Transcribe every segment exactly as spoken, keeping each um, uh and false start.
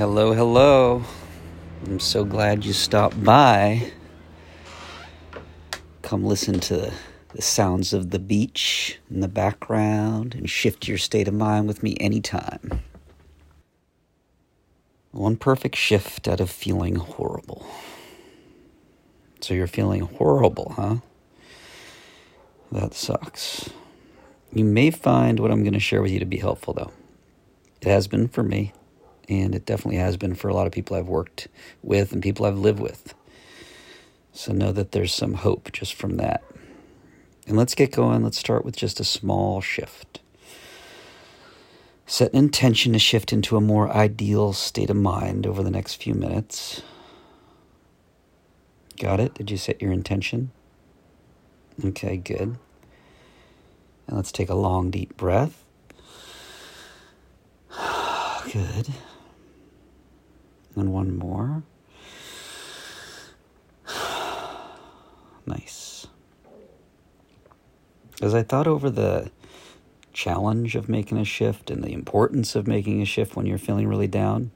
Hello, hello. I'm so glad you stopped by. Come listen to the sounds of the beach in the background and shift your state of mind with me anytime. One perfect shift out of feeling horrible. So you're feeling horrible, huh? That sucks. You may find what I'm going to share with you to be helpful, though. It has been for me. And it definitely has been for a lot of people I've worked with and people I've lived with. So know that there's some hope just from that. And let's get going. Let's start with just a small shift. Set an intention to shift into a more ideal state of mind over the next few minutes. Got it? Did you set your intention? Okay, good. And let's take a long, deep breath. Good. And one more. Nice. As I thought over the challenge of making a shift and the importance of making a shift when you're feeling really down,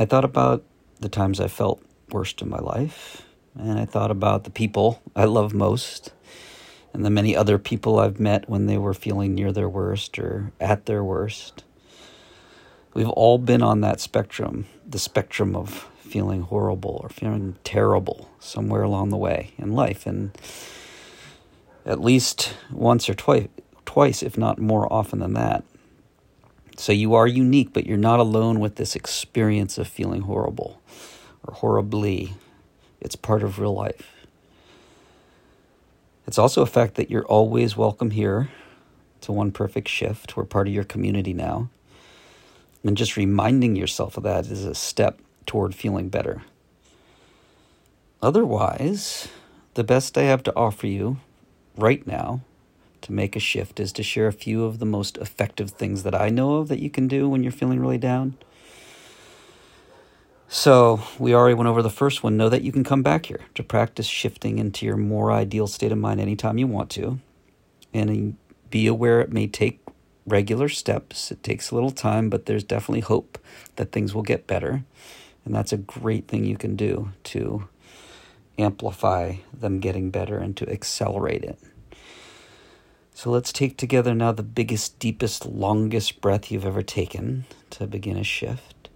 I thought about the times I felt worst in my life, and I thought about the people I love most and the many other people I've met when they were feeling near their worst or at their worst. We've all been on that spectrum, the spectrum of feeling horrible or feeling terrible somewhere along the way in life. And at least once or twice, twice, if not more often than that. So you are unique, but you're not alone with this experience of feeling horrible or horribly. It's part of real life. It's also a fact that you're always welcome here to One Perfect Shift. We're part of your community now. And just reminding yourself of that is a step toward feeling better. Otherwise, the best I have to offer you right now to make a shift is to share a few of the most effective things that I know of that you can do when you're feeling really down. So we already went over the first one. Know that you can come back here to practice shifting into your more ideal state of mind anytime you want to. And be aware it may take regular steps. It takes a little time, but there's definitely hope that things will get better. And that's a great thing you can do to amplify them getting better and to accelerate it. So let's take together now the biggest, deepest, longest breath you've ever taken to begin a shift.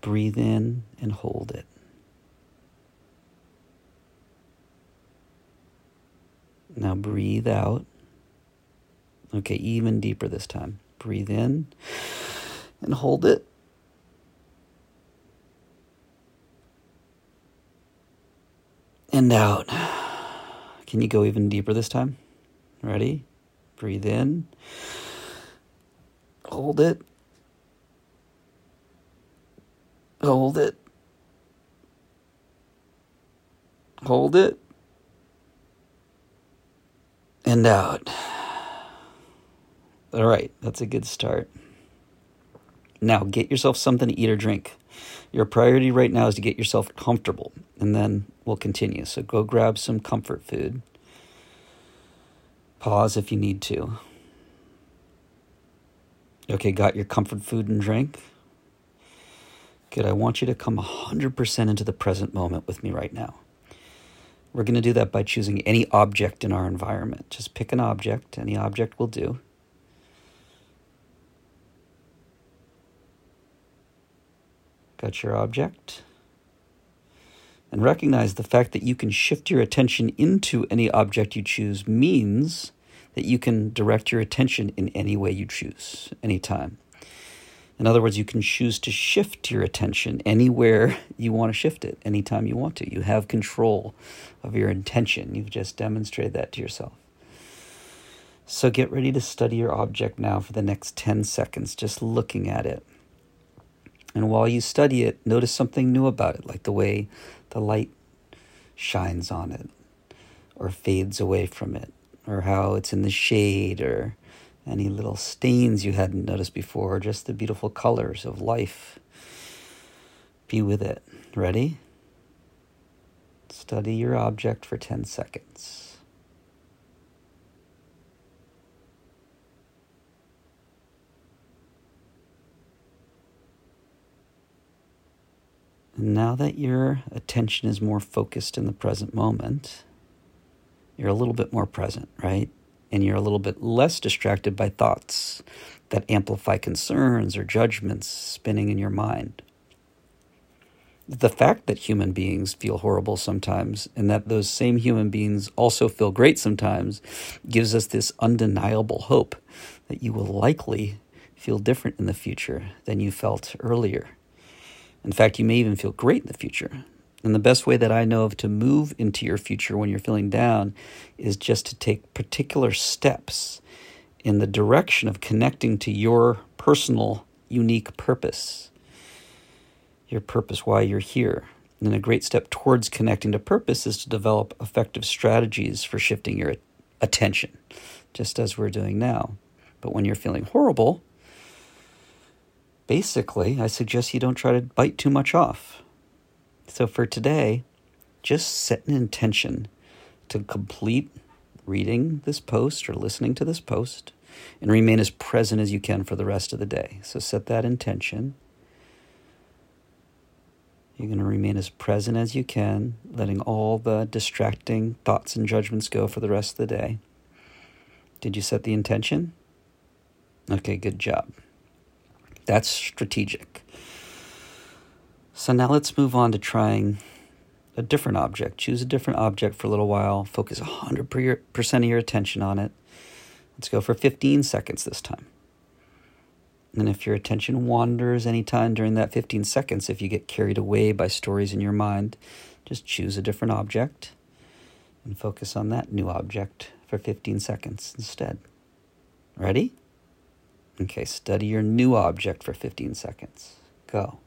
Breathe in and hold it. Now breathe out. Okay, even deeper this time. Breathe in and hold it. And out. Can you go even deeper this time? Ready? Breathe in. Hold it. Hold it. Hold it. And out. All right, that's a good start. Now, get yourself something to eat or drink. Your priority right now is to get yourself comfortable, and then we'll continue. So go grab some comfort food. Pause if you need to. Okay, got your comfort food and drink? Good, I want you to come one hundred percent into the present moment with me right now. We're going to do that by choosing any object in our environment. Just pick an object. Any object will do. Got your object. And recognize the fact that you can shift your attention into any object you choose means that you can direct your attention in any way you choose, anytime. In other words, you can choose to shift your attention anywhere you want to shift it, anytime you want to. You have control of your intention. You've just demonstrated that to yourself. So get ready to study your object now for the next ten seconds, just looking at it. And while you study it, notice something new about it, like the way the light shines on it or fades away from it, or how it's in the shade, or any little stains you hadn't noticed before, just the beautiful colors of life. Be with it. Ready? Study your object for ten seconds. And now that your attention is more focused in the present moment, you're a little bit more present, right? And you're a little bit less distracted by thoughts that amplify concerns or judgments spinning in your mind. The fact that human beings feel horrible sometimes and that those same human beings also feel great sometimes gives us this undeniable hope that you will likely feel different in the future than you felt earlier. In fact, you may even feel great in the future. And the best way that I know of to move into your future when you're feeling down is just to take particular steps in the direction of connecting to your personal, unique purpose, your purpose, why you're here. And a great step towards connecting to purpose is to develop effective strategies for shifting your attention, just as we're doing now. But when you're feeling horrible, basically, I suggest you don't try to bite too much off. So for today, just set an intention to complete reading this post or listening to this post and remain as present as you can for the rest of the day. So set that intention. You're going to remain as present as you can, letting all the distracting thoughts and judgments go for the rest of the day. Did you set the intention? Okay, good job. That's strategic. So now let's move on to trying a different object. Choose a different object for a little while. Focus one hundred percent of your attention on it. Let's go for fifteen seconds this time. And if your attention wanders anytime during that fifteen seconds, if you get carried away by stories in your mind, just choose a different object and focus on that new object for fifteen seconds instead. Ready? Okay, study your new object for fifteen seconds. Go.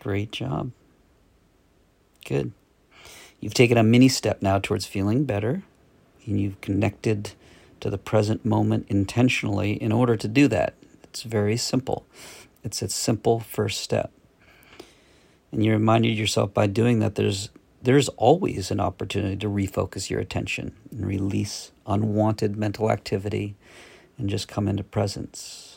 Great job. Good. You've taken a mini step now towards feeling better, and you've connected to the present moment intentionally in order to do that. It's very simple. It's a simple first step. And you reminded yourself by doing that there's there's always an opportunity to refocus your attention and release unwanted mental activity and just come into presence.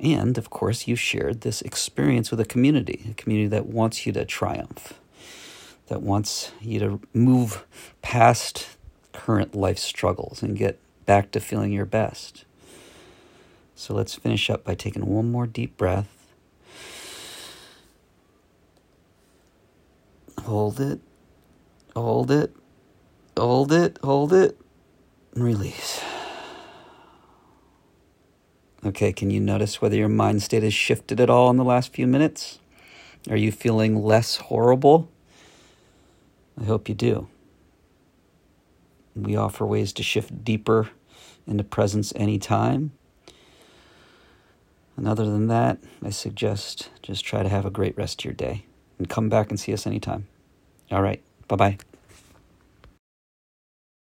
And, of course, you shared this experience with a community, a community that wants you to triumph, that wants you to move past current life struggles and get back to feeling your best. So let's finish up by taking one more deep breath. Hold it, hold it, hold it, hold it, and release. Okay, can you notice whether your mind state has shifted at all in the last few minutes? Are you feeling less horrible? I hope you do. We offer ways to shift deeper into presence anytime. And other than that, I suggest just try to have a great rest of your day and come back and see us anytime. All right, bye-bye.